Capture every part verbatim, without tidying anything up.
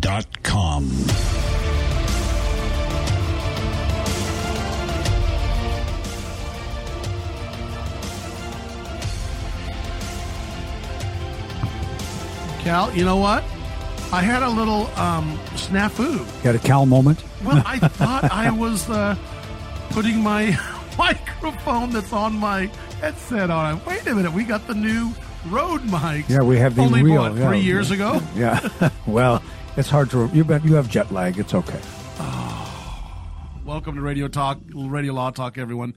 dot com. Cal, you know what? I had a little um, snafu. You had a Cal moment? Well, I thought I was uh, putting my microphone that's on my headset on. Wait a minute, we got the new Rode mics. Yeah, we have the only real, what, yeah, three years yeah. ago. Yeah, well, it's hard to. You bet. You have jet lag. It's okay. Oh, welcome to Radio Talk, Radio Law Talk, everyone.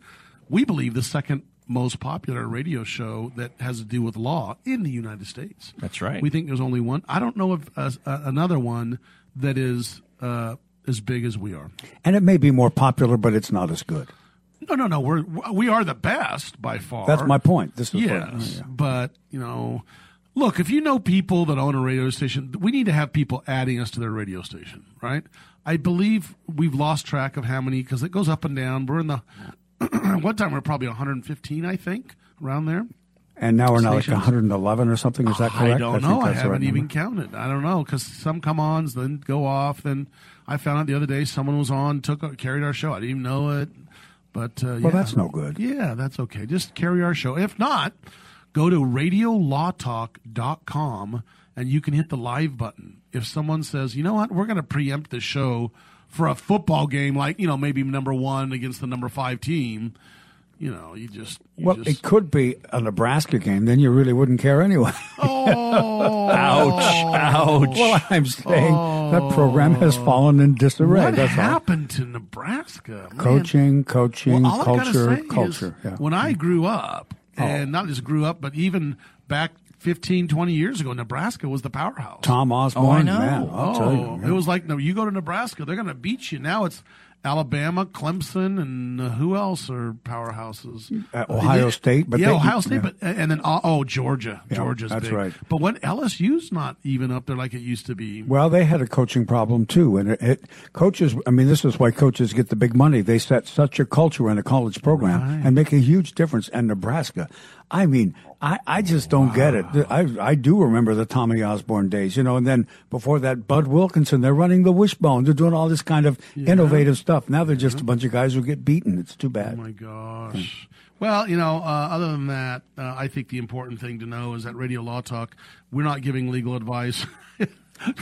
We believe the second most popular radio show that has to do with law in the United States. That's right. We think there's only one. I don't know of uh, another one that is uh, as big as we are. And it may be more popular, but it's not as good. No, no, no. We're we are the best by far. That's my point. This is yes, what, oh, yeah. But you know, look, if you know people that own a radio station, we need to have people adding us to their radio station, right? I believe we've lost track of how many because it goes up and down. We're in the one time we we're probably one hundred fifteen, I think, around there. And now we're now like one hundred eleven or something. Is that correct? I don't know. I, I haven't right even number. counted. I don't know because some come on, then go off. Then I found out the other day someone was on, took carried our show. I didn't even know it. But uh, well, yeah. that's no good. Yeah, that's okay. Just carry our show. If not, go to radio law talk dot com and you can hit the live button. If someone says, you know what, we're going to preempt the show for a football game, like, you know, maybe number one against the number five team, you know, you just you well, just... it could be a Nebraska game. Then you really wouldn't care anyway. Oh, ouch, ouch! Well, I'm saying oh. that program has fallen in disarray. What That's happened all. to Nebraska? Man. Coaching, coaching, well, culture, culture. Is, yeah. When I grew up, oh. and not just grew up, but even back fifteen, twenty years ago, Nebraska was the powerhouse. Tom Osborne, oh, I know. Man, I'll oh, tell you, man. It was like, no, you go to Nebraska, they're going to beat you. Now it's Alabama, Clemson, and uh, who else are powerhouses? Uh, Ohio they, State, but yeah, they, Ohio State, yeah. but and then uh, oh, Georgia, yeah, Georgia's that's big. Right. But what L S U's not even up there like it used to be. Well, they had a coaching problem too, and it, it, coaches. I mean, this is why coaches get the big money. They set such a culture in a college program right. and make a huge difference. And Nebraska, I mean, I, I just don't wow. get it. I I do remember the Tommy Osborne days, you know, and then before that, Bud Wilkinson. They're running the wishbone. They're doing all this kind of yeah. innovative stuff. Now they're just a bunch of guys who get beaten. It's too bad. Oh, my gosh. Well, you know, uh, other than that, uh, I think the important thing to know is that Radio Law Talk, we're not giving legal advice.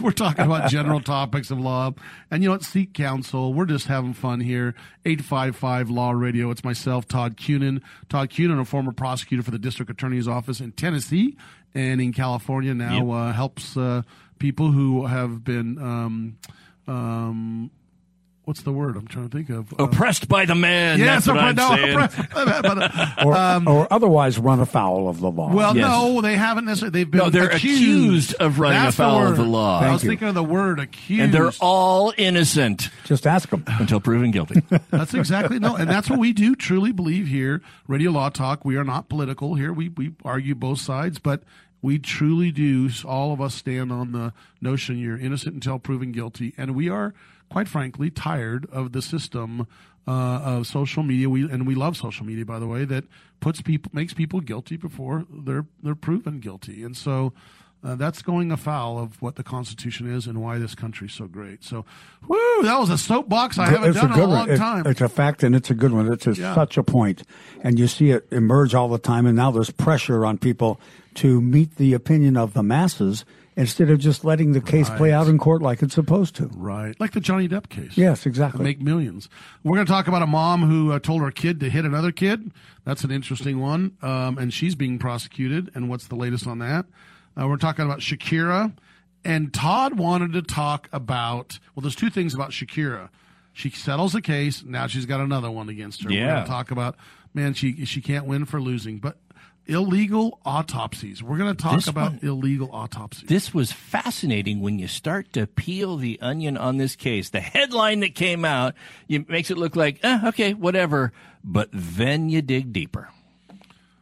We're talking about general topics of law. And, you know, seek counsel. We're just having fun here. eight five five law radio. It's myself, Todd Kunin. Todd Kunin, a former prosecutor for the District Attorney's Office in Tennessee and in California, now yep. uh, helps uh, people who have been um, – um, what's the word I'm trying to think of? Oppressed uh, by the man. Yes, that's what I'm no, oppressed by the man. Or otherwise run afoul of the law. Well, yes. no, they haven't necessarily. They've been no, they're accused, accused of running that's afoul the of the law. Thank I was you. thinking of the word accused. And they're all innocent. Just ask them. Until proven guilty. That's exactly, no, and that's what we do truly believe here. Radio Law Talk, we are not political here. We we argue both sides, but we truly do, all of us stand on the notion you're innocent until proven guilty, and we are quite frankly, tired of the system uh, of social media. We and we love social media, by the way, that puts people makes people guilty before they're they're proven guilty. And so uh, that's going afoul of what the Constitution is and why this country's so great. So, woo, that was a soapbox I haven't it's done a in a long it, time. It's a fact, and it's a good one. It's a, yeah. such a point. And you see it emerge all the time, and now there's pressure on people to meet the opinion of the masses instead of just letting the case right. play out in court like it's supposed to. Right. Like the Johnny Depp case. Yes, exactly. Make millions. We're going to talk about a mom who uh, told her kid to hit another kid. That's an interesting one. Um, and she's being prosecuted. And what's the latest on that? Uh, we're talking about Shakira. And Todd wanted to talk about, well, there's two things about Shakira. She settles the case. Now she's got another one against her. Yeah. We're going to talk about, man, she she can't win for losing. But illegal autopsies. We're going to talk this about one, illegal autopsies. This was fascinating when you start to peel the onion on this case. The headline that came out it makes it look like, eh, okay, whatever. But then you dig deeper.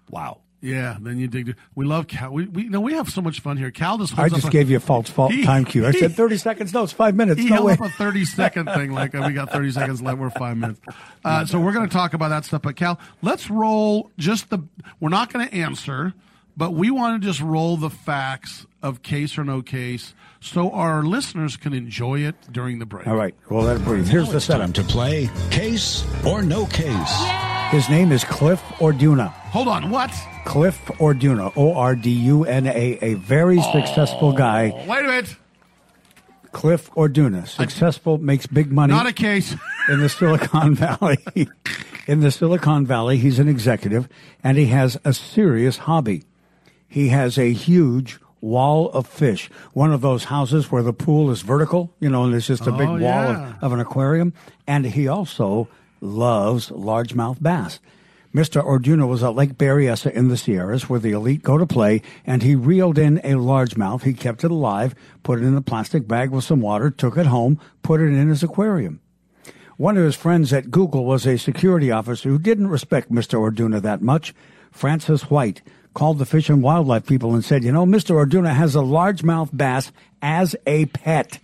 Wow. Yeah, then you dig deeper. We love Cal. We, we, you know, we have so much fun here. Cal just holds I just up gave a, you a false fault he, time cue. I he, said thirty seconds. No, it's five minutes. He no held way. up a thirty-second thing like uh, we got thirty seconds left. We're five minutes. Uh, so we're going to talk about that stuff. But, Cal, let's roll just the – we're not going to answer, but we want to just roll the facts of case or no case so our listeners can enjoy it during the break. All right. Well, let it breathe. Here's the setup. Time to play Case or No Case. Yay! His name is Cliff Orduna. Hold on. What? Cliff Orduna, O R D U N A, a very oh, successful guy. Wait a minute. Cliff Orduna, successful, I, makes big money. Not a case. In the Silicon Valley. In the Silicon Valley, he's an executive, and he has a serious hobby. He has a huge wall of fish, one of those houses where the pool is vertical, you know, and it's just a big oh, wall yeah. of, of an aquarium. And he also loves largemouth bass. Mister Orduna was at Lake Berryessa in the Sierras where the elite go to play, and he reeled in a largemouth. He kept it alive, put it in a plastic bag with some water, took it home, put it in his aquarium. One of his friends at Google was a security officer who didn't respect Mister Orduna that much. Francis White called the Fish and Wildlife people and said, you know, Mister Orduna has a largemouth bass as a pet.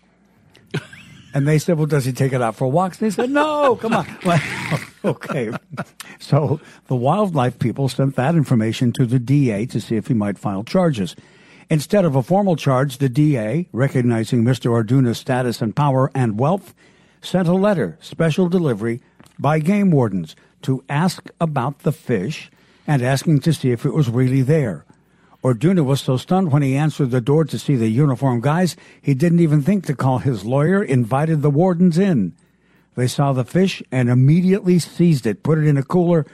And they said, well, does he take it out for walks? They said, no, come on. Well, okay. So the wildlife people sent that information to the D A to see if he might file charges. Instead of a formal charge, the D A, recognizing Mister Orduna's status and power and wealth, sent a letter, special delivery, by game wardens to ask about the fish and asking to see if it was really there. Orduna was so stunned when he answered the door to see the uniformed guys, he didn't even think to call his lawyer, invited the wardens in. They saw the fish and immediately seized it, put it in a cooler,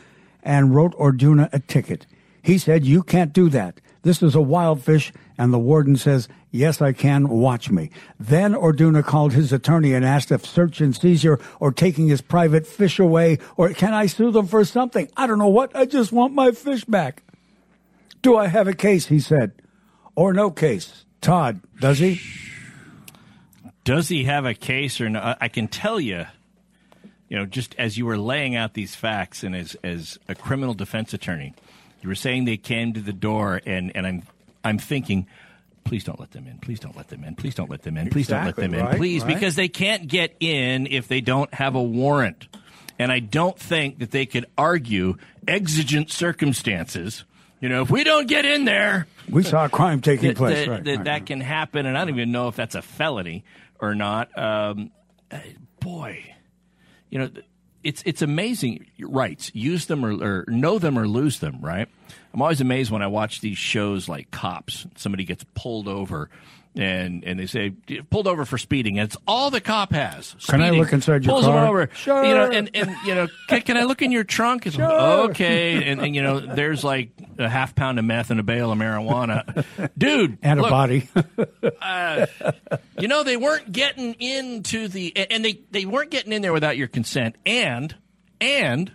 and wrote Orduna a ticket. He said, you can't do that. This is a wild fish, and the warden says, yes, I can. Watch me. Then Orduna called his attorney and asked if search and seizure or taking his private fish away, or can I sue them for something? I don't know what. I just want my fish back. Do I have a case, he said, or no case? Todd, does he? Does he have a case or no? I can tell you, you know, just as you were laying out these facts and as as a criminal defense attorney, you were saying they came to the door, and, and I'm I'm thinking, please don't let them in. Please don't let them in. Please don't let them in. Please exactly, don't let them in. Right, please, right. Because they can't get in if they don't have a warrant. And I don't think that they could argue exigent circumstances. You know, if we don't get in there, we saw a crime taking that, place. That, right, that, right, that right. can happen, and I don't even know if that's a felony or not. Um, boy, you know, it's it's amazing. Rights, use them or, or know them or lose them. Right? I'm always amazed when I watch these shows like Cops. Somebody gets pulled over, and and they say pulled over for speeding, and it's all the cop has. Speeding. Can I look inside your Pulls car? Pulls them over. Sure. You know, and, and you know, can, can I look in your trunk? It's, sure. Okay. And, and you know, there's like a half pound of meth and a bale of marijuana, dude, and look, a body. uh, you know, they weren't getting into the, and they they weren't getting in there without your consent, and and.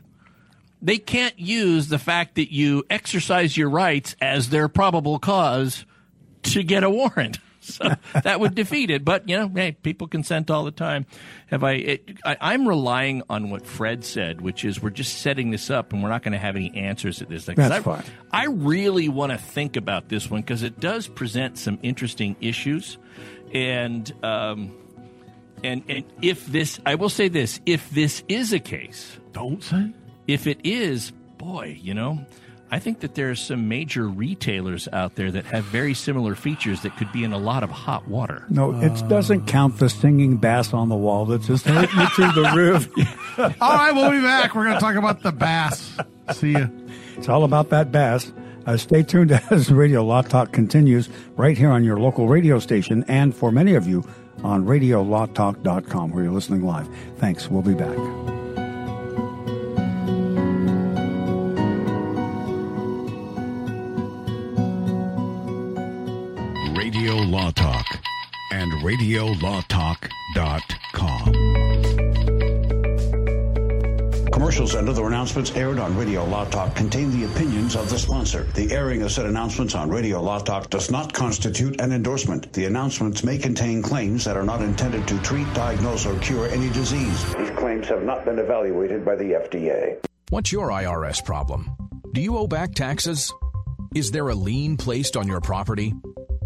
They can't use the fact that you exercise your rights as their probable cause to get a warrant. So that would defeat it. But, you know, hey, people consent all the time. Have I, it, I? I'm relying on what Fred said, which is we're just setting this up and we're not going to have any answers at this thing. That's I, fine. I really want to think about this one because it does present some interesting issues. And um, And and if this, I will say this, if this is a case. Don't say. If it is, boy, you know, I think that there are some major retailers out there that have very similar features that could be in a lot of hot water. No, it uh, doesn't count the singing bass on the wall that's just hurting you through the roof. All right, we'll be back. We're going to talk about the bass. See ya. It's all about that bass. Uh, stay tuned as Radio Law Talk continues right here on your local radio station and for many of you on radio law talk dot com where you're listening live. Thanks. We'll be back. Radio Law Talk and radio law talk dot com. Commercials and other announcements aired on Radio Law Talk contain the opinions of the sponsor. The airing of said announcements on Radio Law Talk does not constitute an endorsement. The announcements may contain claims that are not intended to treat, diagnose, or cure any disease. These claims have not been evaluated by the F D A. What's your I R S problem? Do you owe back taxes? Is there a lien placed on your property?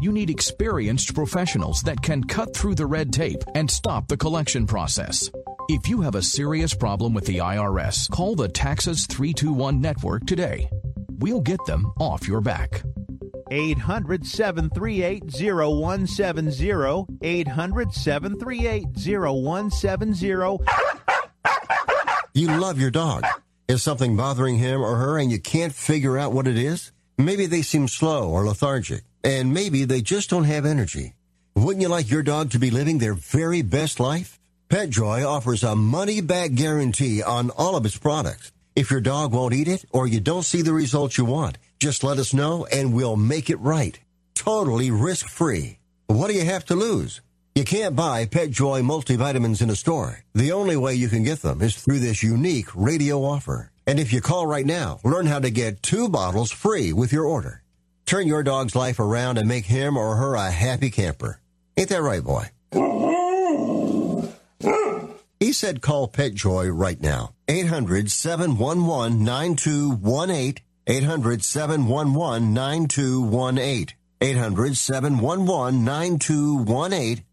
You need experienced professionals that can cut through the red tape and stop the collection process. If you have a serious problem with the I R S, call the Taxes three two one Network today. We'll get them off your back. eight hundred, seven three eight, zero one seven zero. eight hundred, seven three eight, zero one seven zero. You love your dog. Is something bothering him or her and you can't figure out what it is? Maybe they seem slow or lethargic. And maybe they just don't have energy. Wouldn't you like your dog to be living their very best life? PetJoy offers a money-back guarantee on all of its products. If your dog won't eat it or you don't see the results you want, just let us know and we'll make it right. Totally risk-free. What do you have to lose? You can't buy PetJoy multivitamins in a store. The only way you can get them is through this unique radio offer. And if you call right now, learn how to get two bottles free with your order. Turn your dog's life around and make him or her a happy camper. Ain't that right, boy? He said call PetJoy right now. eight hundred, seven one one, nine two one eight. eight hundred, seven one one, nine two one eight. eight hundred, seven one one, nine two one eight.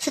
So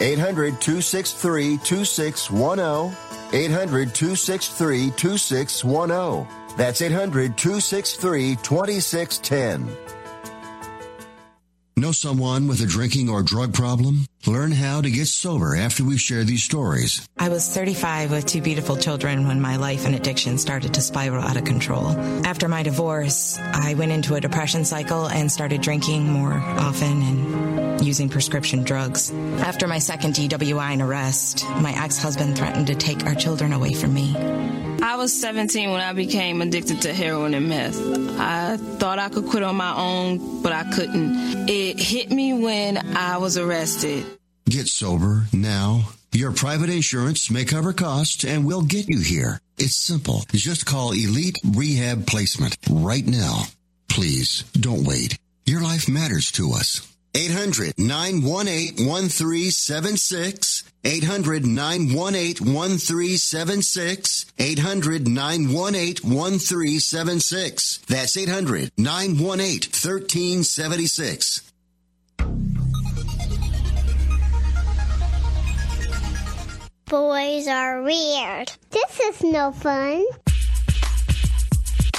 eight hundred, two six three, two six one zero. eight hundred, two six three, two six one zero. That's eight hundred, two six three, two six one zero. Know someone with a drinking or drug problem? Learn how to get sober after we share these stories. I was thirty-five with two beautiful children when my life and addiction started to spiral out of control. After my divorce, I went into a depression cycle and started drinking more often and using prescription drugs. After my second D W I and arrest, my ex-husband threatened to take our children away from me. I was seventeen when I became addicted to heroin and meth. I thought I could quit on my own, but I couldn't. It hit me when I was arrested. Get sober now. Your private insurance may cover costs, and we'll get you here. It's simple. Just call Elite Rehab Placement right now. Please, don't wait. Your life matters to us. eight hundred, nine one eight, one three seven six. eight hundred, nine one eight, one three seven six. eight hundred, nine one eight, one three seven six. That's eight hundred, nine one eight, one three seven six. boys are weird. This is no fun.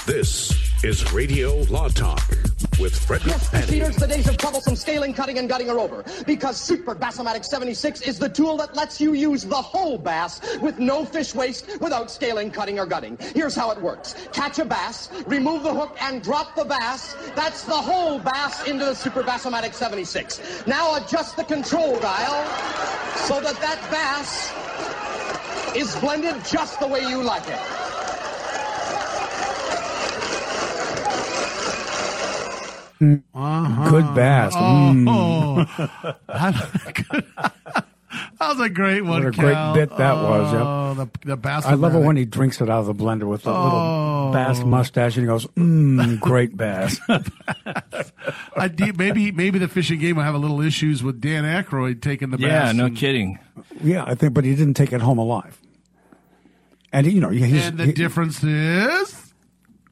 This is Radio Law Talk with Frederick Penny. Yes, proceeders, the days of troublesome scaling, cutting, and gutting are over, because Super Bassomatic seventy-six is the tool that lets you use the whole bass with no fish waste without scaling, cutting, or gutting. Here's how it works. Catch a bass, remove the hook, and drop the bass. That's the whole bass into the Super Bassomatic seventy-six. Now adjust the control dial so that that bass is blended just the way you like it. Uh-huh. Good bass. Oh, mm. oh. That was a great one. What a Cal. Great bit that oh, was. Yep. The, the bass. I love it when he drinks it out of the blender with the oh. little bass mustache, and he goes, "Mmm, great bass." I de- maybe maybe the fishing game will have a little issues with Dan Aykroyd taking the yeah, bass. Yeah, no and, kidding. Yeah, I think, but he didn't take it home alive. And you know, he's, and the he, difference is.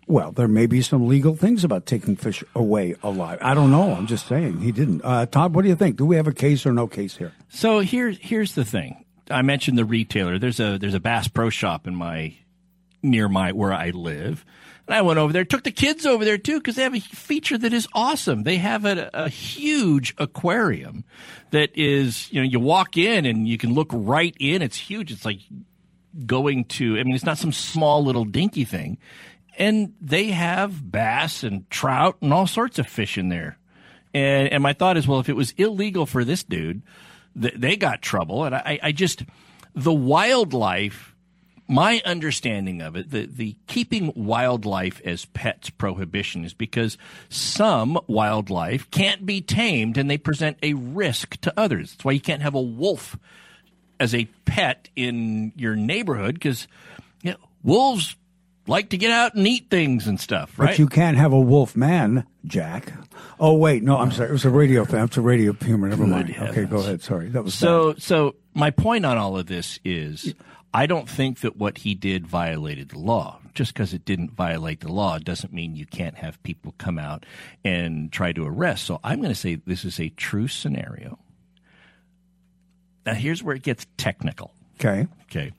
Well, there may be some legal things about taking fish away alive. I don't know. I'm just saying he didn't. Uh, Todd, what do you think? Do we have a case or no case here? So here, here's the thing. I mentioned the retailer. There's a there's a Bass Pro Shop in my near my where I live, and I went over there. Took the kids over there too, because they have a feature that is awesome. They have a, a huge aquarium that is, you know, you walk in and you can look right in. It's huge. It's like going to. I mean, it's not some small little dinky thing. And they have bass and trout and all sorts of fish in there. And, and my thought is, well, if it was illegal for this dude, th- they got trouble. And I, I just – the wildlife, my understanding of it, the, the keeping wildlife as pets prohibition is because some wildlife can't be tamed and they present a risk to others. That's why you can't have a wolf as a pet in your neighborhood, because, you know, wolves – like to get out and eat things and stuff, right? But you can't have a wolf man, Jack. Oh, wait. No, I'm sorry. It was a radio thing. It's a radio humor. Never mind. Good heavens. Okay, go ahead. Sorry. That was so, bad. So my point on all of this is I don't think that what he did violated the law. Just because it didn't violate the law doesn't mean you can't have people come out and try to arrest. So I'm going to say this is a true scenario. Now, here's where it gets technical. Okay. Okay.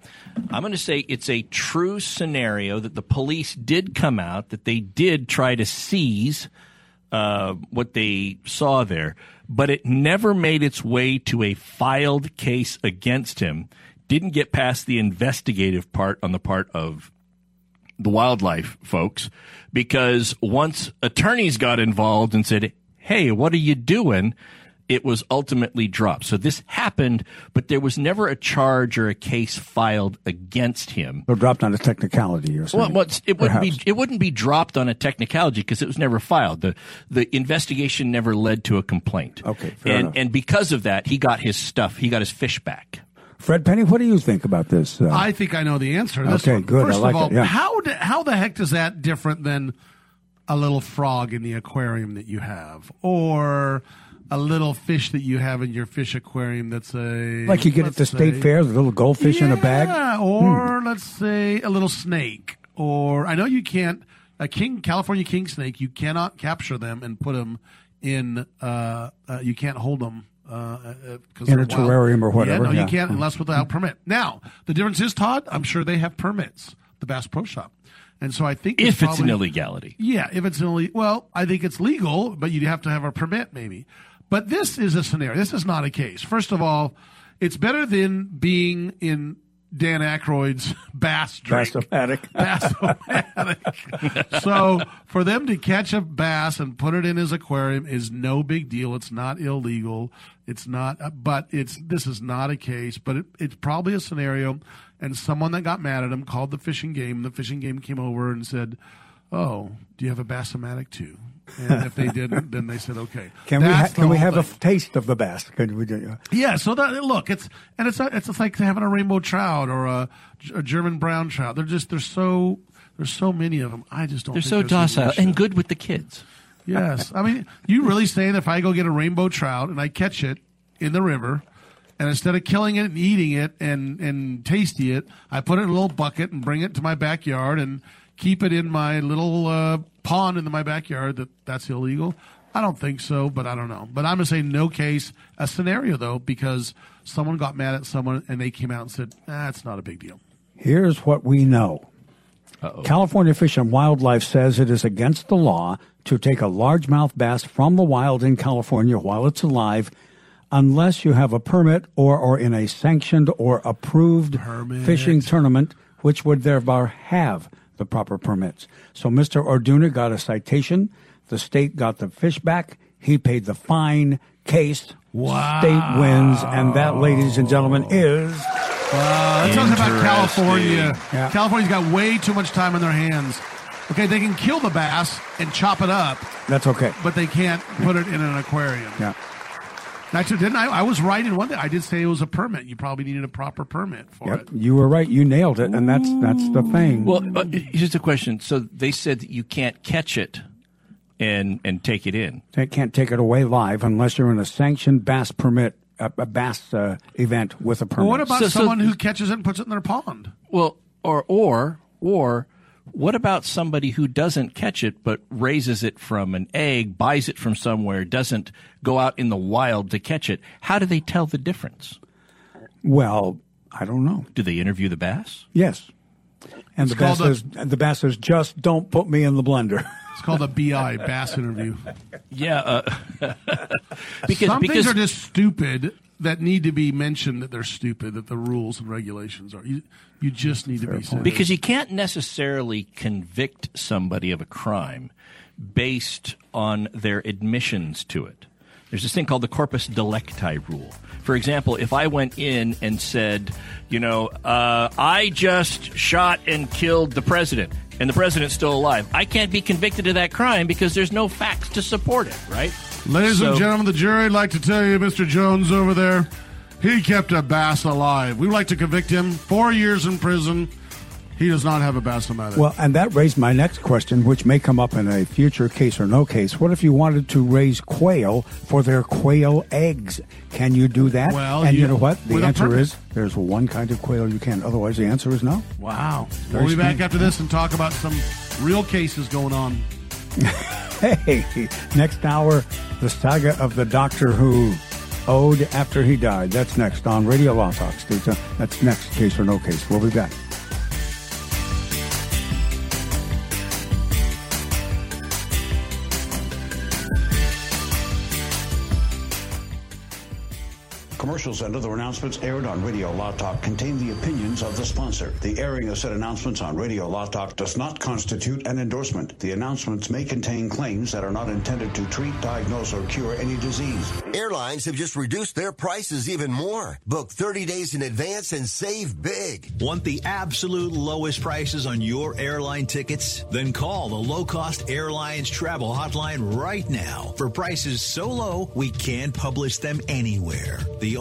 I'm going to say it's a true scenario that the police did come out, that they did try to seize uh, what they saw there, but it never made its way to a filed case against him, didn't get past the investigative part on the part of the wildlife folks, because once attorneys got involved and said, hey, what are you doing? It was ultimately dropped. So this happened, but there was never a charge or a case filed against him. Or dropped on a technicality, you're saying? Well, it wouldn't be, it wouldn't be dropped on a technicality because it was never filed. The the investigation never led to a complaint. Okay, fair enough. And because of that, he got his stuff. He got his fish back. Fred Penny, what do you think about this? Uh, I think I know the answer to this one. Okay, good. First I like of all, it, yeah. how, do, how the heck does that different than a little frog in the aquarium that you have? Or a little fish that you have in your fish aquarium that's a... Like you get at the say, state fair, the little goldfish yeah, in a bag? Yeah, or hmm. let's say a little snake. Or I know you can't... A king California king snake, you cannot capture them and put them in... Uh, uh, you can't hold them. Uh, in a terrarium or whatever. Yeah, no, yeah. you can't hmm. unless without permit. Now, the difference is, Todd, I'm sure they have permits, the Bass Pro Shop. And so I think If it's, probably, it's an illegality. Yeah, if it's an illegal... Well, I think it's legal, but you'd have to have a permit maybe. But this is a scenario. This is not a case. First of all, it's better than being in Dan Aykroyd's bass drink. Bassomatic. Bassomatic. So for them to catch a bass and put it in his aquarium is no big deal. It's not illegal. It's not. But it's this is not a case. But it, it's probably a scenario. And someone that got mad at him called the fishing game. The fishing game came over and said, "Oh, do you have a bassomatic too?" And if they didn't, then they said, okay. Can we ha- can we have thing. a taste of the bass? Can we do, uh, yeah, so that, look, it's and it's it's, it's like having a rainbow trout or a, a German brown trout. They're just, there's so, there's so many of them. I just don't they're think so they're docile delicious. And good with the kids. Yes. I mean, you really saying if I go get a rainbow trout and I catch it in the river, and instead of killing it and eating it and, and tasting it, I put it in a little bucket and bring it to my backyard and keep it in my little uh, pond in my backyard, that that's illegal. I don't think so, but I don't know. But I'm going to say no case. A scenario, though, because someone got mad at someone and they came out and said, nah, it's not a big deal. Here's what we know. Uh-oh. California Fish and Wildlife says it is against the law to take a largemouth bass from the wild in California while it's alive unless you have a permit or are in a sanctioned or approved permit. Fishing tournament, which would thereby have the proper permits. So Mister Orduna got a citation. The state got the fish back. He paid the fine. Case, wow. State wins, and that, ladies and gentlemen, is... Wow. That talks about California. Yeah. California's got way too much time on their hands. Okay, they can kill the bass and chop it up. That's okay. But they can't yeah. put it in an aquarium. Yeah. Actually, didn't I? I was right in one day. I did say it was a permit. You probably needed a proper permit for yep, it. You were right. You nailed it, and that's that's the thing. Well, uh, here's the question. So they said that you can't catch it and and take it in. They can't take it away live unless you're in a sanctioned bass permit, a, a bass uh, event with a permit. Well, what about so, someone so, who catches it and puts it in their pond? Well, or or or... What about somebody who doesn't catch it but raises it from an egg, buys it from somewhere, doesn't go out in the wild to catch it? How do they tell the difference? Well, I don't know. Do they interview the bass? Yes. And the bass, a, says, the bass says, just don't put me in the blender. It's called a B I, bass interview. Yeah. Uh, because, Some because, things are just stupid that need to be mentioned that they're stupid, that the rules and regulations are. You, you just need Fair to be serious. Because you can't necessarily convict somebody of a crime based on their admissions to it. There's this thing called the corpus delicti rule. For example, if I went in and said, you know, uh, I just shot and killed the president, and the president's still alive, I can't be convicted of that crime because there's no facts to support it, right? Ladies so, and gentlemen, the jury would like to tell you, Mister Jones over there, he kept a bass alive. We would like to convict him. Four years in prison. He does not have a bass alive. Well, and that raised my next question, which may come up in a future case or no case. What if you wanted to raise quail for their quail eggs? Can you do that? Well, and you, you know what? The answer is there's one kind of quail you can. Otherwise, the answer is no. Wow. We'll be strange. Back after this and talk about some real cases going on. Hey, next hour, the saga of the Doctor Who ode after he died. That's next on Radio Law Talk. That's next, case or no case. We'll be back. Commercials and other announcements aired on Radio Law Talk contain the opinions of the sponsor. The airing of said announcements on Radio Law Talk does not constitute an endorsement. The announcements may contain claims that are not intended to treat, diagnose, or cure any disease. Airlines have just reduced their prices even more. Book thirty days in advance and save big. Want the absolute lowest prices on your airline tickets? Then call the Low Cost Airlines Travel Hotline right now for prices so low we can't publish them anywhere. The The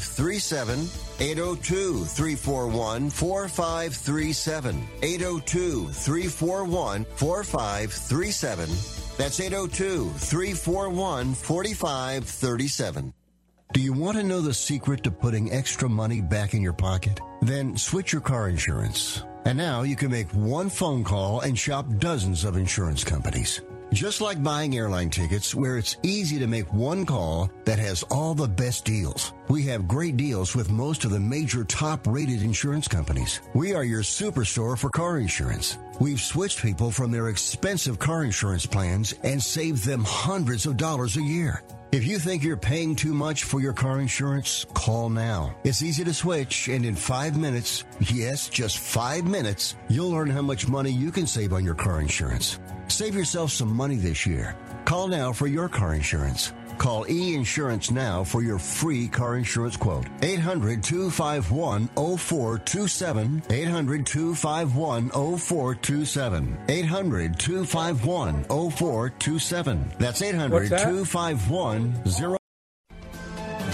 five. eight oh two, three four one, four five three seven. eight oh two, three four one, four five three seven. That's eight oh two, three four one, four five three seven. Do you want to know the secret to putting extra money back in your pocket? Then switch your car insurance. And now you can make one phone call and shop dozens of insurance companies. Just like buying airline tickets, where it's easy to make one call that has all the best deals. We have great deals with most of the major top-rated insurance companies. We are your superstore for car insurance. We've switched people from their expensive car insurance plans and saved them hundreds of dollars a year. If you think you're paying too much for your car insurance, call now. It's easy to switch, and in five minutes, yes, just five minutes, you'll learn how much money you can save on your car insurance. Save yourself some money this year. Call now for your car insurance. Call E-Insurance now for your free car insurance quote. eight hundred two five one oh four two seven. eight hundred two five one oh four two seven. eight hundred two five one oh four two seven. That's eight hundred two five one oh four two seven.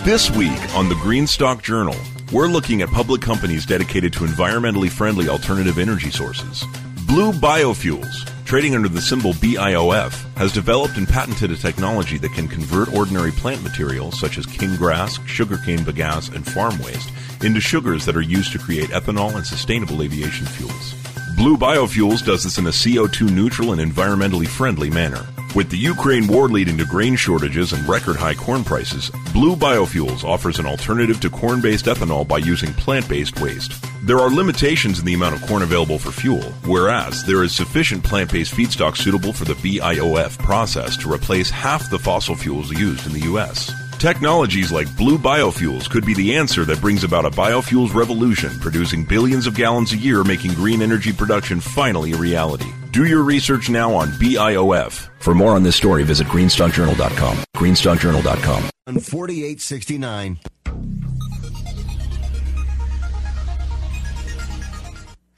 This week on the Greenstock Journal, we're looking at public companies dedicated to environmentally friendly alternative energy sources. Blue Biofuels, trading under the symbol B I O F, has developed and patented a technology that can convert ordinary plant materials such as king grass, sugarcane bagasse, and farm waste into sugars that are used to create ethanol and sustainable aviation fuels. Blue Biofuels does this in a C O two neutral and environmentally friendly manner. With the Ukraine war leading to grain shortages and record-high corn prices, Blue Biofuels offers an alternative to corn-based ethanol by using plant-based waste. There are limitations in the amount of corn available for fuel, whereas there is sufficient plant-based feedstock suitable for the B I O F process to replace half the fossil fuels used in the U S. Technologies like Blue Biofuels could be the answer that brings about a biofuels revolution, producing billions of gallons a year, making green energy production finally a reality. Do your research now on B I O F. For more on this story, visit greenstock journal dot com. greenstock journal dot com. On forty-eight sixty-nine.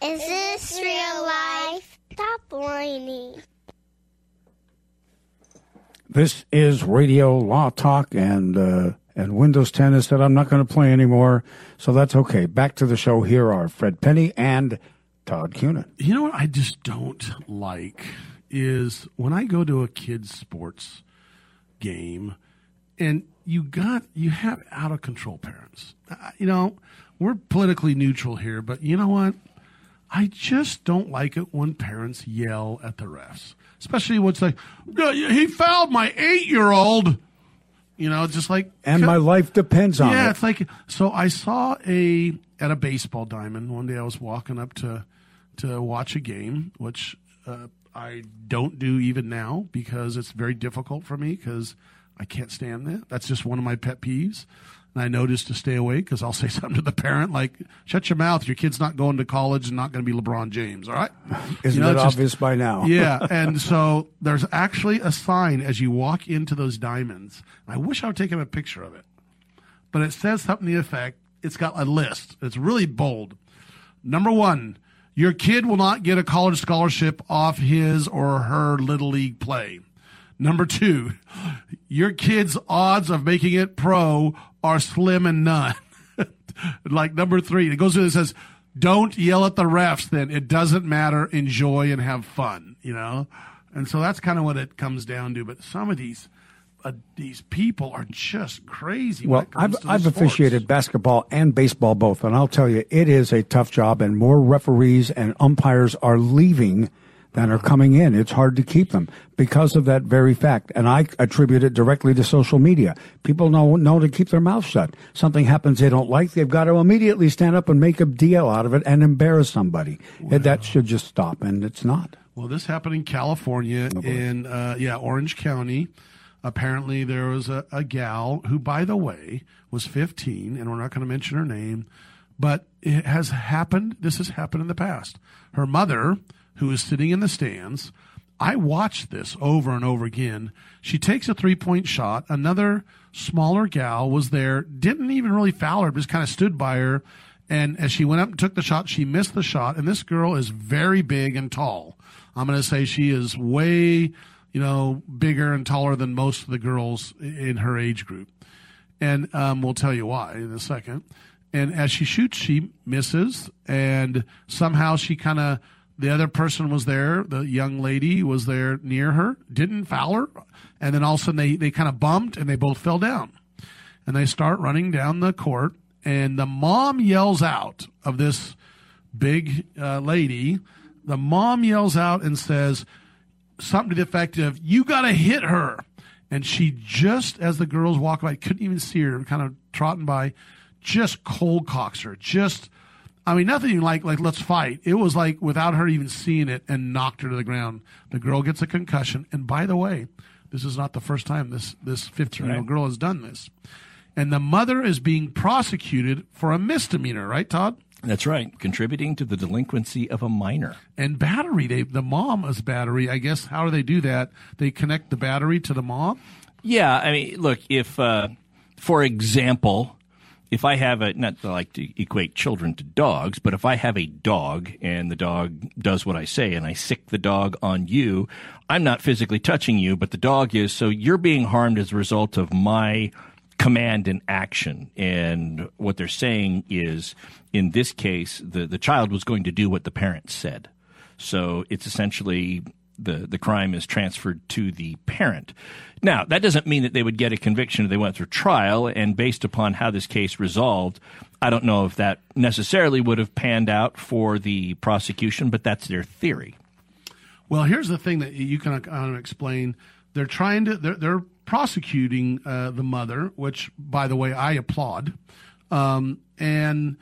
Is this real life? Stop whining. This is Radio Law Talk, and uh, and Windows ten has said I'm not going to play anymore, so that's okay. Back to the show. Here are Fred Penny and Todd Kunin. You know what I just don't like is when I go to a kid's sports game, and you got you have out of control parents. Uh, you know, we're politically neutral here, but you know what? I just don't like it when parents yell at the refs. Especially when it's like, he fouled my eight-year-old. You know, just like. And my life depends on yeah, it. Yeah, it's like. So I saw a, at a baseball diamond one day, I was walking up to, to watch a game, which uh, I don't do even now because it's very difficult for me because I can't stand that. That's just one of my pet peeves. And I know just to stay away because I'll say something to the parent like, shut your mouth. Your kid's not going to college and not going to be LeBron James, all right? Isn't you know, that just obvious by now? Yeah, and so there's actually a sign as you walk into those diamonds. I wish I would take him a picture of it. But it says something to the effect, it's got a list. It's really bold. Number one, your kid will not get a college scholarship off his or her Little League play. Number two, your kid's odds of making it pro are slim and none. Like number three, it goes through and says, don't yell at the refs then. It doesn't matter. Enjoy and have fun, you know? And so that's kind of what it comes down to. But some of these uh, these people are just crazy. Well, I've, I've officiated basketball and baseball both, and I'll tell you, it is a tough job, and more referees and umpires are leaving that are coming in. It's hard to keep them because of that very fact. And I attribute it directly to social media. People know, know to keep their mouth shut. Something happens they don't like, they've got to immediately stand up and make a deal out of it and embarrass somebody. Wow. And that should just stop, and it's not. Well, this happened in California, oh, in uh, yeah Orange County. Apparently there was a, a gal who, by the way, was fifteen, and we're not going to mention her name, but it has happened. This has happened in the past. Her mother, who is sitting in the stands, I watched this over and over again. She takes a three-point shot. Another smaller gal was there, didn't even really foul her, just kind of stood by her. And as she went up and took the shot, she missed the shot. And this girl is very big and tall. I'm going to say she is way, you know, bigger and taller than most of the girls in her age group. And um, we'll tell you why in a second. And as she shoots, she misses. And somehow she kind of, the other person was there, the young lady was there near her, didn't foul her, and then all of a sudden they, they kind of bumped and they both fell down. And they start running down the court, and the mom yells out of this big uh, lady, the mom yells out and says something to the effect of, you got to hit her. And she just, as the girls walk by, couldn't even see her, kind of trotting by, just cold cocks her, just I mean, nothing like, like, let's fight. It was like without her even seeing it and knocked her to the ground. The girl gets a concussion. And by the way, this is not the first time this this fifteen-year-old girl has done this. And the mother is being prosecuted for a misdemeanor, right, Todd? That's right. Contributing to the delinquency of a minor. And battery. They, the mom is battery. I guess, how do they do that? They connect the battery to the mom? Yeah, I mean, look, if, uh, for example, if I have a, not I like to equate children to dogs, but if I have a dog and the dog does what I say and I sick the dog on you, I'm not physically touching you, but the dog is, so you're being harmed as a result of my command and action. And what they're saying is, in this case, the, the child was going to do what the parent said. So it's essentially... The, the crime is transferred to the parent. Now, that doesn't mean that they would get a conviction if they went through trial, and based upon how this case resolved, I don't know if that necessarily would have panned out for the prosecution, but that's their theory. Well, here's the thing that you can uh, explain. They're trying to, they're, they're prosecuting uh, the mother, which, by the way, I applaud. Um, and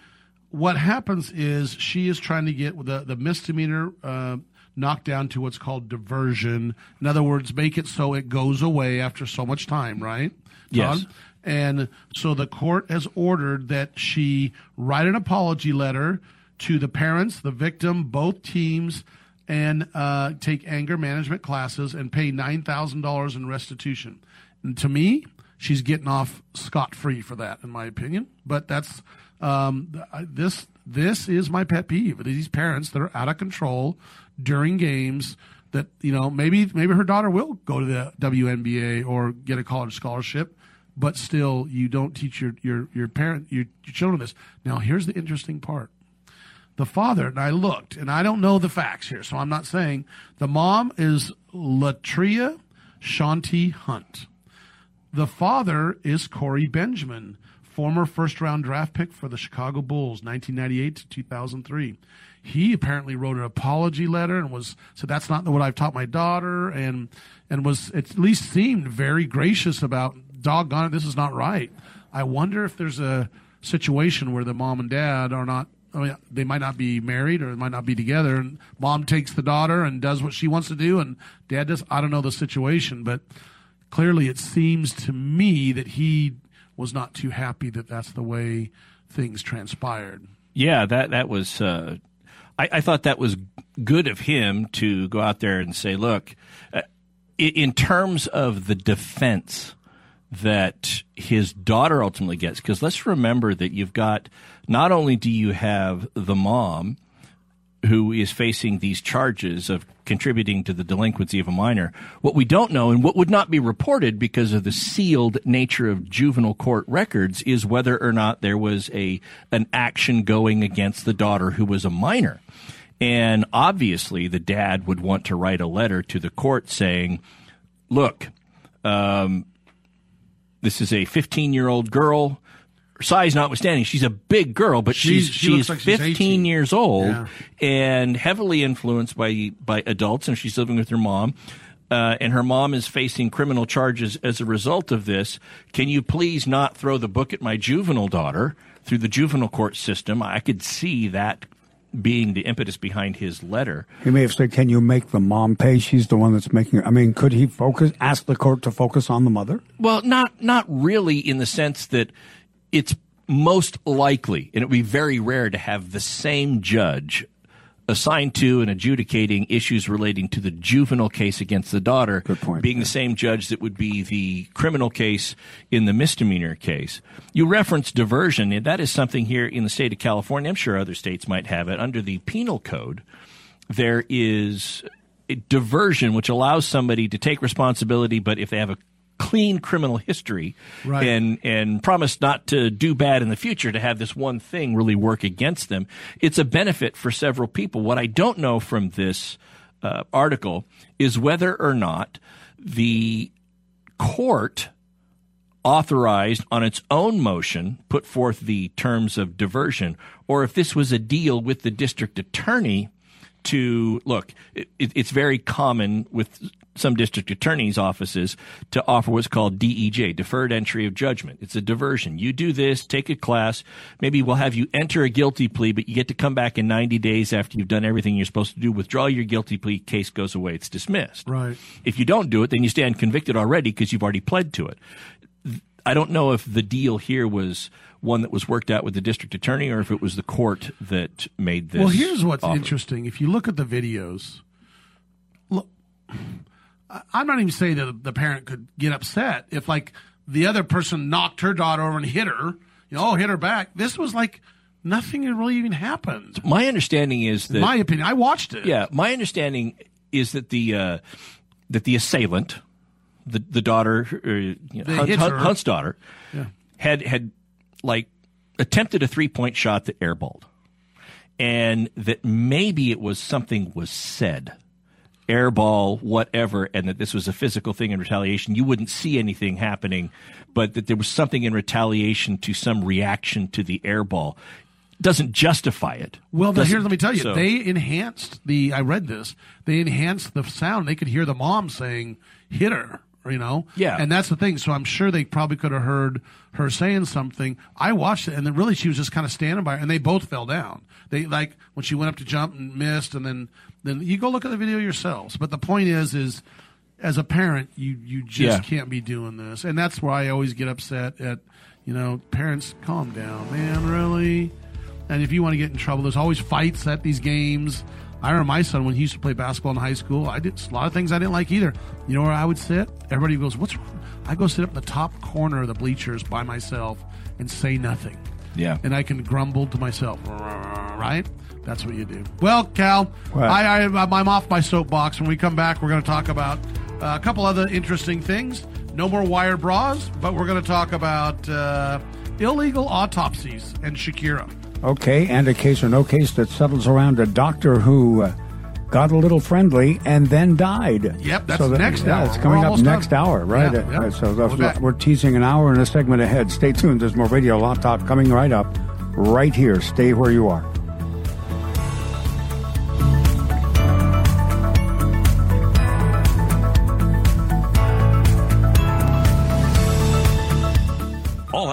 what happens is she is trying to get the, the misdemeanor uh knocked down to what's called diversion. In other words, make it so it goes away after so much time, right, Todd? Yes. And so the court has ordered that she write an apology letter to the parents, the victim, both teams, and uh, take anger management classes and pay nine thousand dollars in restitution. And to me, she's getting off scot-free for that, in my opinion. But that's um, this. This is my pet peeve. These parents that are out of control during games that, you know, maybe maybe her daughter will go to the W N B A or get a college scholarship, but still you don't teach your your, your parent your, your children this. Now, here's the interesting part. The father, and I looked, and I don't know the facts here, so I'm not saying. The mom is Latria Shanti Hunt. The father is Corey Benjamin, former first-round draft pick for the Chicago Bulls, nineteen ninety-eight to two thousand three. He apparently wrote an apology letter and was said, that's not what I've taught my daughter, and and was at least seemed very gracious about, doggone it, this is not right. I wonder if there's a situation where the mom and dad are not, I mean, they might not be married or might not be together, and mom takes the daughter and does what she wants to do, and dad does. I don't know the situation, but clearly it seems to me that he was not too happy that that's the way things transpired. Yeah, that that was uh, – I, I thought that was good of him to go out there and say, look, uh, in terms of the defense that his daughter ultimately gets, because let's remember that you've got – not only do you have the mom – who is facing these charges of contributing to the delinquency of a minor. What we don't know, and what would not be reported because of the sealed nature of juvenile court records, is whether or not there was a an action going against the daughter who was a minor. And obviously the dad would want to write a letter to the court saying, look, um, this is a fifteen-year-old girl. Size notwithstanding, she's a big girl, but she's she's, she she's like fifteen she's years old yeah. and heavily influenced by by adults, and she's living with her mom. Uh, and her mom is facing criminal charges as a result of this. Can you please not throw the book at my juvenile daughter through the juvenile court system? I could see that being the impetus behind his letter. He may have said, can you make the mom pay? She's the one that's making it. I mean, could he focus? Ask the court to focus on the mother? Well, not not really, in the sense that it's most likely, and it would be very rare, to have the same judge assigned to and adjudicating issues relating to the juvenile case against the daughter being the same judge that would be the criminal case in the misdemeanor case. You referenced diversion, and that is something here in the state of California. I'm sure other states might have it. Under the penal code, there is a diversion, which allows somebody to take responsibility, but if they have a clean criminal history, right, and and promise not to do bad in the future, to have this one thing really work against them. It's a benefit for several people. What I don't know from this uh, article is whether or not the court authorized on its own motion, put forth the terms of diversion, or if this was a deal with the district attorney to, look, it, it's very common with some district attorneys' offices to offer what's called D E J, Deferred Entry of Judgment. It's a diversion. You do this, take a class, maybe we'll have you enter a guilty plea, but you get to come back in ninety days after you've done everything you're supposed to do, withdraw your guilty plea, case goes away, it's dismissed. Right. If you don't do it, then you stand convicted already because you've already pled to it. I don't know if the deal here was one that was worked out with the district attorney or if it was the court that made this. Well, here's what's offer. Interesting. If you look at the videos, look, I'm not even saying that the parent could get upset if, like, the other person knocked her daughter over and hit her, you know, hit her back. This was like nothing really even happened. My understanding is that... In my opinion, I watched it. Yeah, my understanding is that the uh, that the assailant, the the daughter, uh, you know, Hunt, Hunt, Hunt's daughter, yeah. had had, like, attempted a three-point shot that airballed. And that maybe it was something was said, airball, whatever, and that this was a physical thing in retaliation. You wouldn't see anything happening, but that there was something in retaliation to some reaction to the airball. Doesn't justify it. Well, now here, let me tell you, so, they enhanced the, I read this, they enhanced the sound. They could hear the mom saying, hit her, you know? Yeah. And that's the thing. So I'm sure they probably could have heard her saying something. I watched it, and then really she was just kind of standing by her, and they both fell down. They, like, when she went up to jump and missed, and then, then you go look at the video yourselves. But the point is, is as a parent, you, you just yeah. can't be doing this. And that's why I always get upset at, you know, parents, calm down, man, really? And if you want to get in trouble, there's always fights at these games. I remember my son, when he used to play basketball in high school, I did a lot of things I didn't like either. You know where I would sit? Everybody goes, what's wrong? I go sit up in the top corner of the bleachers by myself and say nothing. Yeah. And I can grumble to myself, right? That's what you do. Well, Cal, right. I, I, I'm off my soapbox. When we come back, we're going to talk about uh, a couple other interesting things. No more wired bras, but we're going to talk about uh, illegal autopsies and Shakira. Okay, and a case or no case that settles around a doctor who uh, got a little friendly and then died. Yep, that's so that, next yeah, hour. It's coming up next done. hour, right? Yeah, uh, yeah. right so that's, we're, we're teasing an hour and a segment ahead. Stay tuned. There's more Radio Law Talk coming right up, right here. Stay where you are. All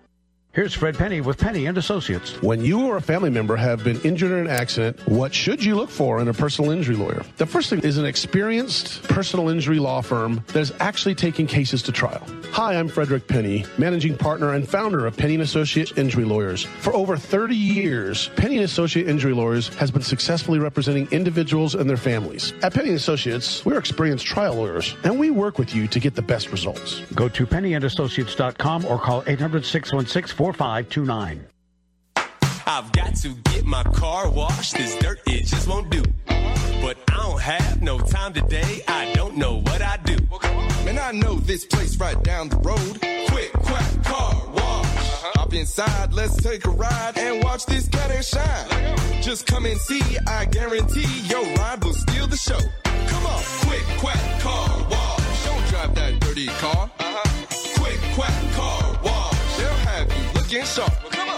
Here's Fred Penny with Penny and Associates. When you or a family member have been injured in an accident, what should you look for in a personal injury lawyer? The first thing is an experienced personal injury law firm that is actually taking cases to trial. Hi, I'm Frederick Penny, managing partner and founder of Penny and Associates Injury Lawyers. For over thirty years, Penny and Associates Injury Lawyers has been successfully representing individuals and their families. At Penny and Associates, we're experienced trial lawyers, and we work with you to get the best results. Go to penny and associates dot com or call eight hundred, six one six, four five two nine. I've got to get my car washed. This dirt, it just won't do. But I don't have no time today. I don't know what I do. Man, I know this place right down the road. Quick, quack, car wash. Uh-huh. Hop inside, let's take a ride and watch this cat and shine. Just come and see, I guarantee your ride will steal the show. Come on, quick, quack, car wash. Don't drive that dirty car. Uh-huh. Quick, quack, car wash. They'll have you looking sharp. Come on.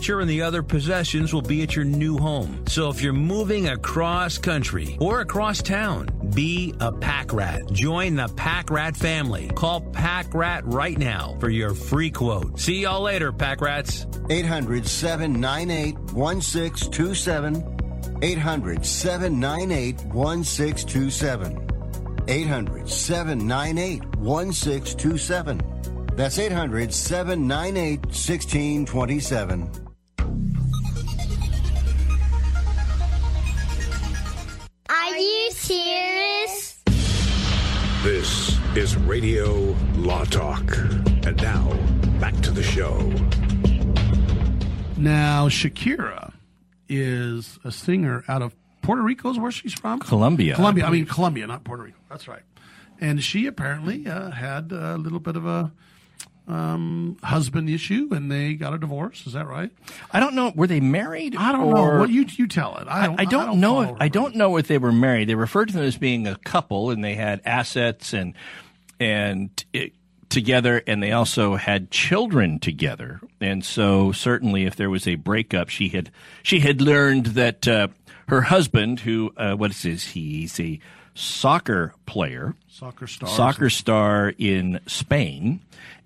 and the other possessions will be at your new home. So if you're moving across country or across town, be a Pack Rat. Join the Pack Rat family. Call Pack Rat right now for your free quote. See y'all later, Pack Rats. eight hundred, seven nine eight, one six two seven. eight hundred, seven nine eight, one six two seven. eight hundred, seven nine eight, one six two seven. That's eight hundred, seven nine eight, one six two seven. Are you serious? This is Radio Law Talk. And now, back to the show. Now, Shakira is a singer out of Puerto Rico, is where she's from? Colombia. Colombia. I mean, Colombia, not Puerto Rico. That's right. And she apparently uh, had a little bit of a... Um, husband issue, and they got a divorce. Is that right? I don't know. Were they married? I don't or... know. Well, you you tell it. I don't. I, I don't, I don't know. If, I don't know if they were married. They referred to them as being a couple, and they had assets and and it, together, and they also had children together. And so, certainly, if there was a breakup, she had she had learned that uh, her husband, who uh, what is his? He's a soccer player, soccer star, soccer star in Spain.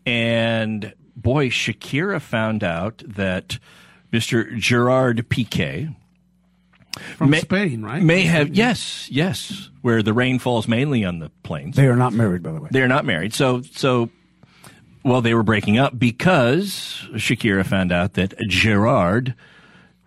And, boy, Shakira found out that Mister Gerard Piquet From may, Spain, right? May have, yes, yes, where the rain falls mainly on the plains. They are not married, by the way. They are not married. So, so well, they were breaking up because Shakira found out that Gerard,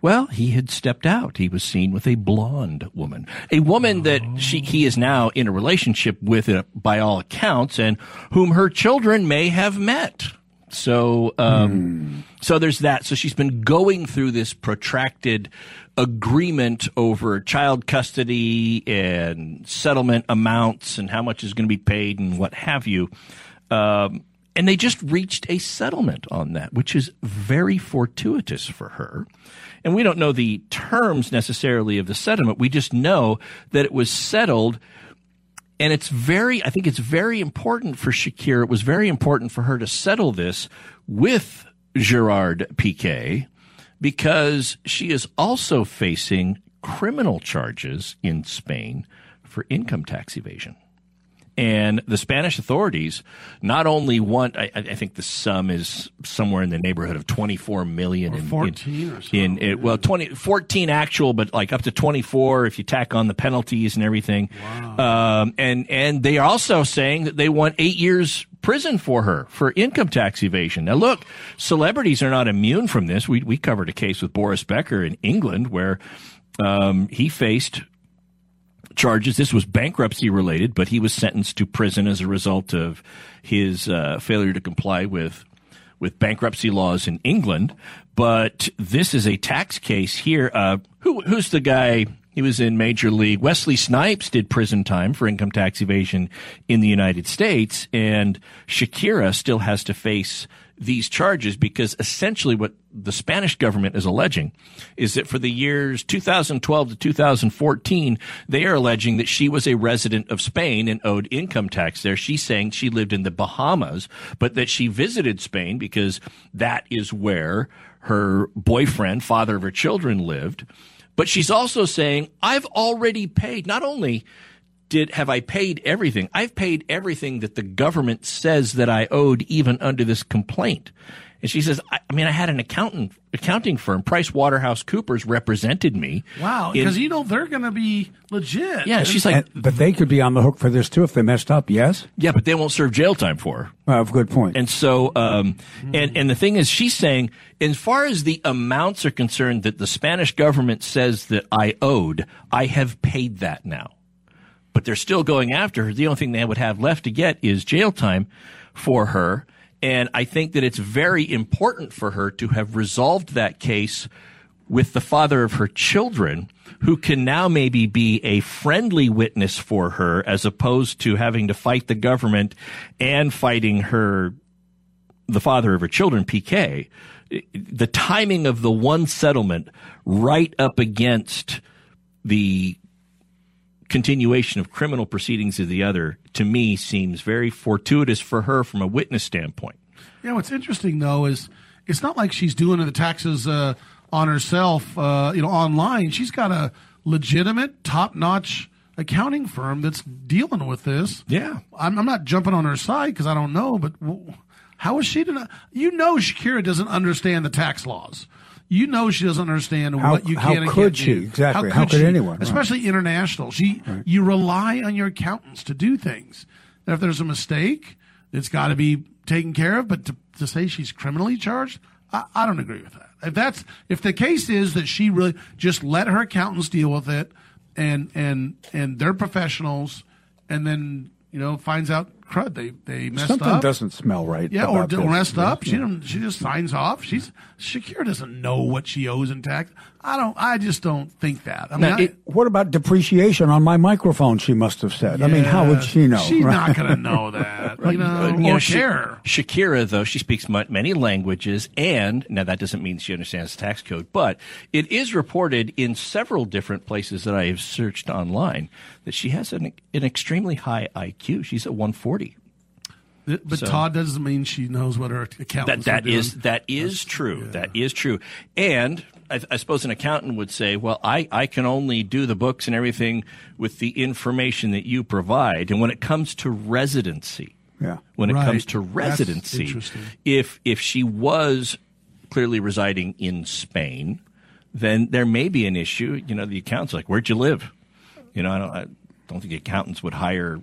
well, he had stepped out. He was seen with a blonde woman, a woman oh. that she, he is now in a relationship with, uh, by all accounts, and whom her children may have met. So, um, mm. so there's that. So she's been going through this protracted agreement over child custody and settlement amounts and how much is going to be paid and what have you. Um, and they just reached a settlement on that, which is very fortuitous for her. And we don't know the terms necessarily of the settlement. We just know that it was settled. And it's very – I think it's very important for Shakira. It was very important for her to settle this with Gerard Piquet because she is also facing criminal charges in Spain for income tax evasion. And the Spanish authorities not only want, I, I think the sum is somewhere in the neighborhood of twenty-four million. Or fourteen in, in, or something. In, in, well, twenty, fourteen actual, but like up to twenty-four if you tack on the penalties and everything. Wow. Um, and, and they are also saying that they want eight years prison for her for income tax evasion. Now look, celebrities are not immune from this. We, we covered a case with Boris Becker in England where, um, he faced charges. This was bankruptcy related, but he was sentenced to prison as a result of his uh, failure to comply with with bankruptcy laws in England. But this is a tax case here. Uh, who who's the guy? He was in Major League. Wesley Snipes did prison time for income tax evasion in the United States, and Shakira still has to face these charges because essentially what the Spanish government is alleging is that for the years two thousand twelve to two thousand fourteen, they are alleging that she was a resident of Spain and owed income tax there. She's saying she lived in the Bahamas, but that she visited Spain because that is where her boyfriend, father of her children, lived. But she's also saying, I've already paid not only did have I paid everything? I've paid everything that the government says that I owed, even under this complaint. And she says, I, I mean, I had an accountant, accounting firm, Pricewaterhousecoopers, represented me. Wow, because, you know, they're going to be legit. Yeah, she's like, and, but they could be on the hook for this, too, if they messed up, yes? Yeah, but they won't serve jail time for her. Well, good point. And so, um, mm. and, and the thing is, she's saying, as far as the amounts are concerned that the Spanish government says that I owed, I have paid that now. But they're still going after her. The only thing they would have left to get is jail time for her. And I think that it's very important for her to have resolved that case with the father of her children, who can now maybe be a friendly witness for her, as opposed to having to fight the government and fighting her, the father of her children, Piquet. The timing of the one settlement right up against the continuation of criminal proceedings of the other, to me, seems very fortuitous for her from a witness standpoint. Yeah, what's interesting, though, is it's not like she's doing the taxes uh, on herself, uh, you know, online. She's got a legitimate, top-notch accounting firm that's dealing with this. Yeah. I'm, I'm not jumping on her side because I don't know, but how is she to know? You know Shakira doesn't understand the tax laws. You know she doesn't understand how, what you can and can't do. Exactly. How could she? Exactly. How could anyone? Especially right. international. She, right. You rely on your accountants to do things. And if there's a mistake, it's got to be taken care of. But to, to say she's criminally charged, I, I don't agree with that. If that's if the case is that she really just let her accountants deal with it, and and and they're professionals, and then you know finds out. Crud, they they messed Something up. Something doesn't smell right. Yeah, or d- messed up. Yeah. She didn't, she just signs off. She's Shakira doesn't know what she owes in tax. I don't. I just don't think that. I mean, now, I, it, what about depreciation on my microphone? She must have said. Yeah, I mean, how would she know? She's right? not going to know that. Right. You know, you know share. Shakira, though, she speaks many languages, and now that doesn't mean she understands the tax code. But it is reported in several different places that I have searched online that she has an an extremely high I Q. She's at one forty. But so, Todd doesn't mean she knows what her accountants that, that are doing. Is, that is That's, true. Yeah. That is true. And I, I suppose an accountant would say, well, I, I can only do the books and everything with the information that you provide. And when it comes to residency, yeah. when right. it comes to residency, if if she was clearly residing in Spain, then there may be an issue. You know, the accountant's like, where'd you live? You know, I don't, I don't think accountants would hire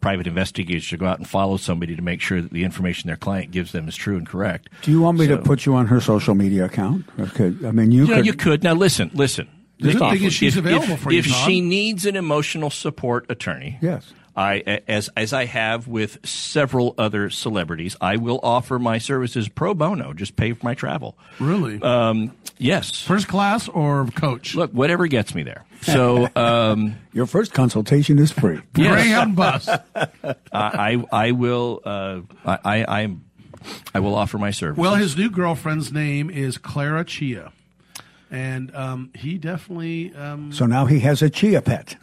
private investigators to go out and follow somebody to make sure that the information their client gives them is true and correct. Do you want me so, to put you on her social media account? Okay. I mean, you, you could. Know, you could. Now, listen, listen. The good thing is she's if, available if, for you, If Tom. She needs an emotional support attorney, yes. I, as as I have with several other celebrities, I will offer my services pro bono. Just pay for my travel. Really? Um, yes. First class or coach? Look, whatever gets me there. So um, your first consultation is free. Greyhound bus. I, I I will uh, I I I will offer my services. Well, his new girlfriend's name is Clara Chia, and um, he definitely. Um, so now he has a chia pet.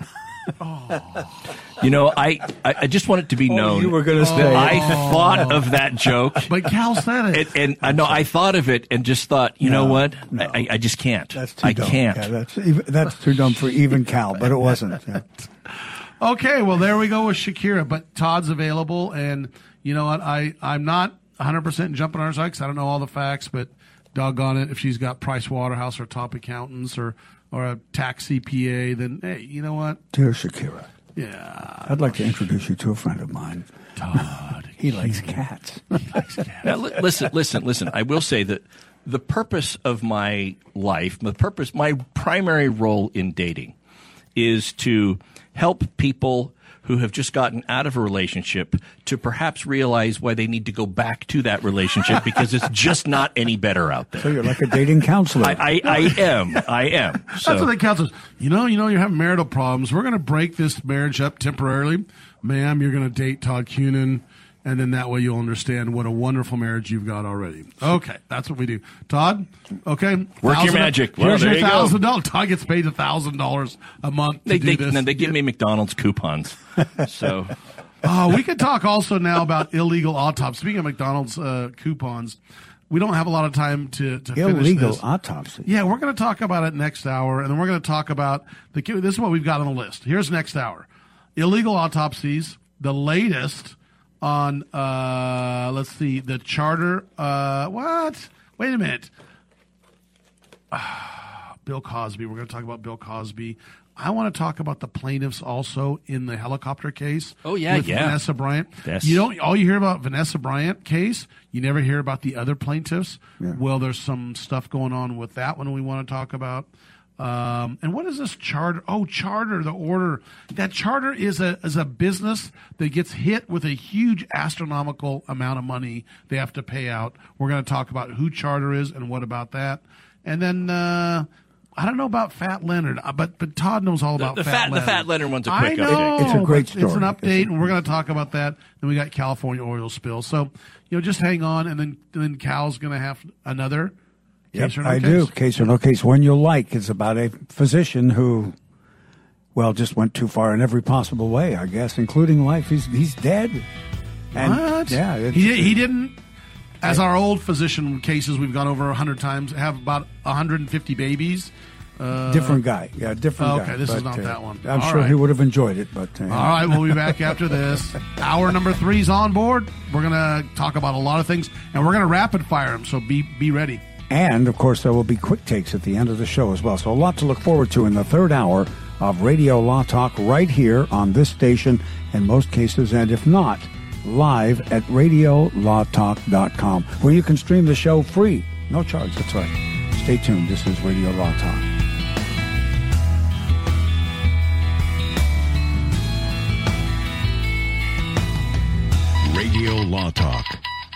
Oh. You know, I, I, I just want it to be oh, known you were gonna oh. that I thought of that joke. But Cal said it. And, and no, I thought of it and just thought, you no, know what? No. I, I just can't. That's too I dumb. can't. Yeah, that's, that's too dumb for even Cal, but it wasn't. Yeah. Okay, well, there we go with Shakira. But Todd's available. And you know what? I, I'm not one hundred percent jumping on her side because I don't know all the facts, but doggone it, if she's got Price Waterhouse or top accountants or or a tax C P A, then, hey, you know what? Dear Shakira. Yeah. I'd like to introduce you to a friend of mine. Todd. he likes cats. He likes cats. Now, li- listen, listen, listen. I will say that the purpose of my life, the purpose, my primary role in dating is to help people who have just gotten out of a relationship to perhaps realize why they need to go back to that relationship because it's just not any better out there. So you're like a dating counselor. I, I, I am. I am. So. That's what the counselors. You know, you know, you're having marital problems. We're going to break this marriage up temporarily. Ma'am, you're going to date Todd Kunin, and then that way you'll understand what a wonderful marriage you've got already. Okay, that's what we do. Todd, okay. Work your magic. Well, here's there your you thousand dollars. Todd gets paid one thousand dollars a month to they, do they, this. No, they give me McDonald's coupons. So, oh, we could talk also now about illegal autopsy. Speaking of McDonald's uh, coupons, we don't have a lot of time to, to finish this. Illegal autopsy. Yeah, we're going to talk about it next hour, and then we're going to talk about the. This is what we've got on the list. Here's next hour. illegal autopsies, the latest on, uh, let's see, the charter. Uh, what? Wait a minute. Uh, Bill Cosby. We're going to talk about Bill Cosby. I want to talk about the plaintiffs also in the helicopter case. Oh, yeah, with yeah. Vanessa Bryant. Yes. You don't, all you hear about Vanessa Bryant case, you never hear about the other plaintiffs. Yeah. Well, there's some stuff going on with that one we want to talk about. Um, and what is this charter? Oh, charter, the order. That charter is a is a business that gets hit with a huge astronomical amount of money they have to pay out. We're going to talk about who charter is and what about that. And then... Uh, I don't know about Fat Leonard, but but Todd knows all about the, the Fat, Fat Leonard. The Fat Leonard one's a quick I know, update. It's a great story. It's an update, it's and we're going to talk about that. Then we got California oil spill. So, you know, just hang on, and then and then Cal's going to have another yep, case or no I case. I do, case or no case. One you'll like is about a physician who, well, just went too far in every possible way, I guess, including life. He's he's dead. And, what? Yeah. He, he didn't. As our old physician cases we've gone over a hundred times, have about one hundred fifty babies. Uh, different guy. Yeah, different okay, guy. Okay, this but, is not uh, that one. I'm All sure right. he would have enjoyed it. But uh, All right, we'll be back after this. Hour number three is on board. We're going to talk about a lot of things, and we're going to rapid fire them, so be, be ready. And, of course, there will be quick takes at the end of the show as well. So a lot to look forward to in the third hour of Radio Law Talk right here on this station in most cases, and if not, live at radio law talk dot com, where you can stream the show free, no charge. That's right. Stay tuned. This is Radio Law Talk. Radio Law Talk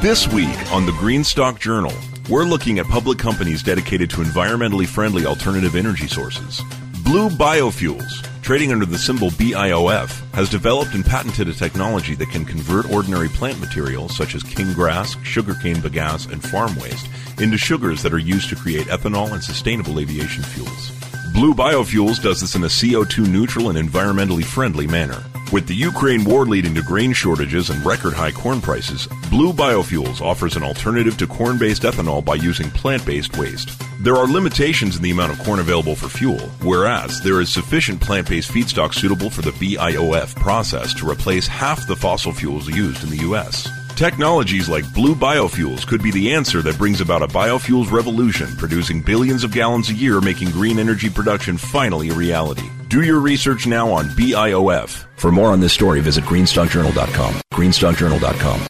This week on the Green Stock Journal, we're looking at public companies dedicated to environmentally friendly alternative energy sources. Blue Biofuels, trading under the symbol B I O F, has developed and patented a technology that can convert ordinary plant materials such as king grass, sugarcane bagasse, and farm waste into sugars that are used to create ethanol and sustainable aviation fuels. Blue Biofuels does this in a C O two neutral and environmentally friendly manner. With the Ukraine war leading to grain shortages and record-high corn prices, Blue Biofuels offers an alternative to corn-based ethanol by using plant-based waste. There are limitations in the amount of corn available for fuel, whereas there is sufficient plant-based feedstock suitable for the B I O F process to replace half the fossil fuels used in the U S. Technologies like Blue Biofuels could be the answer that brings about a biofuels revolution, producing billions of gallons a year, making green energy production finally a reality. Do your research now on B I O F. For more on this story, visit green stock journal dot com. green stock journal dot com.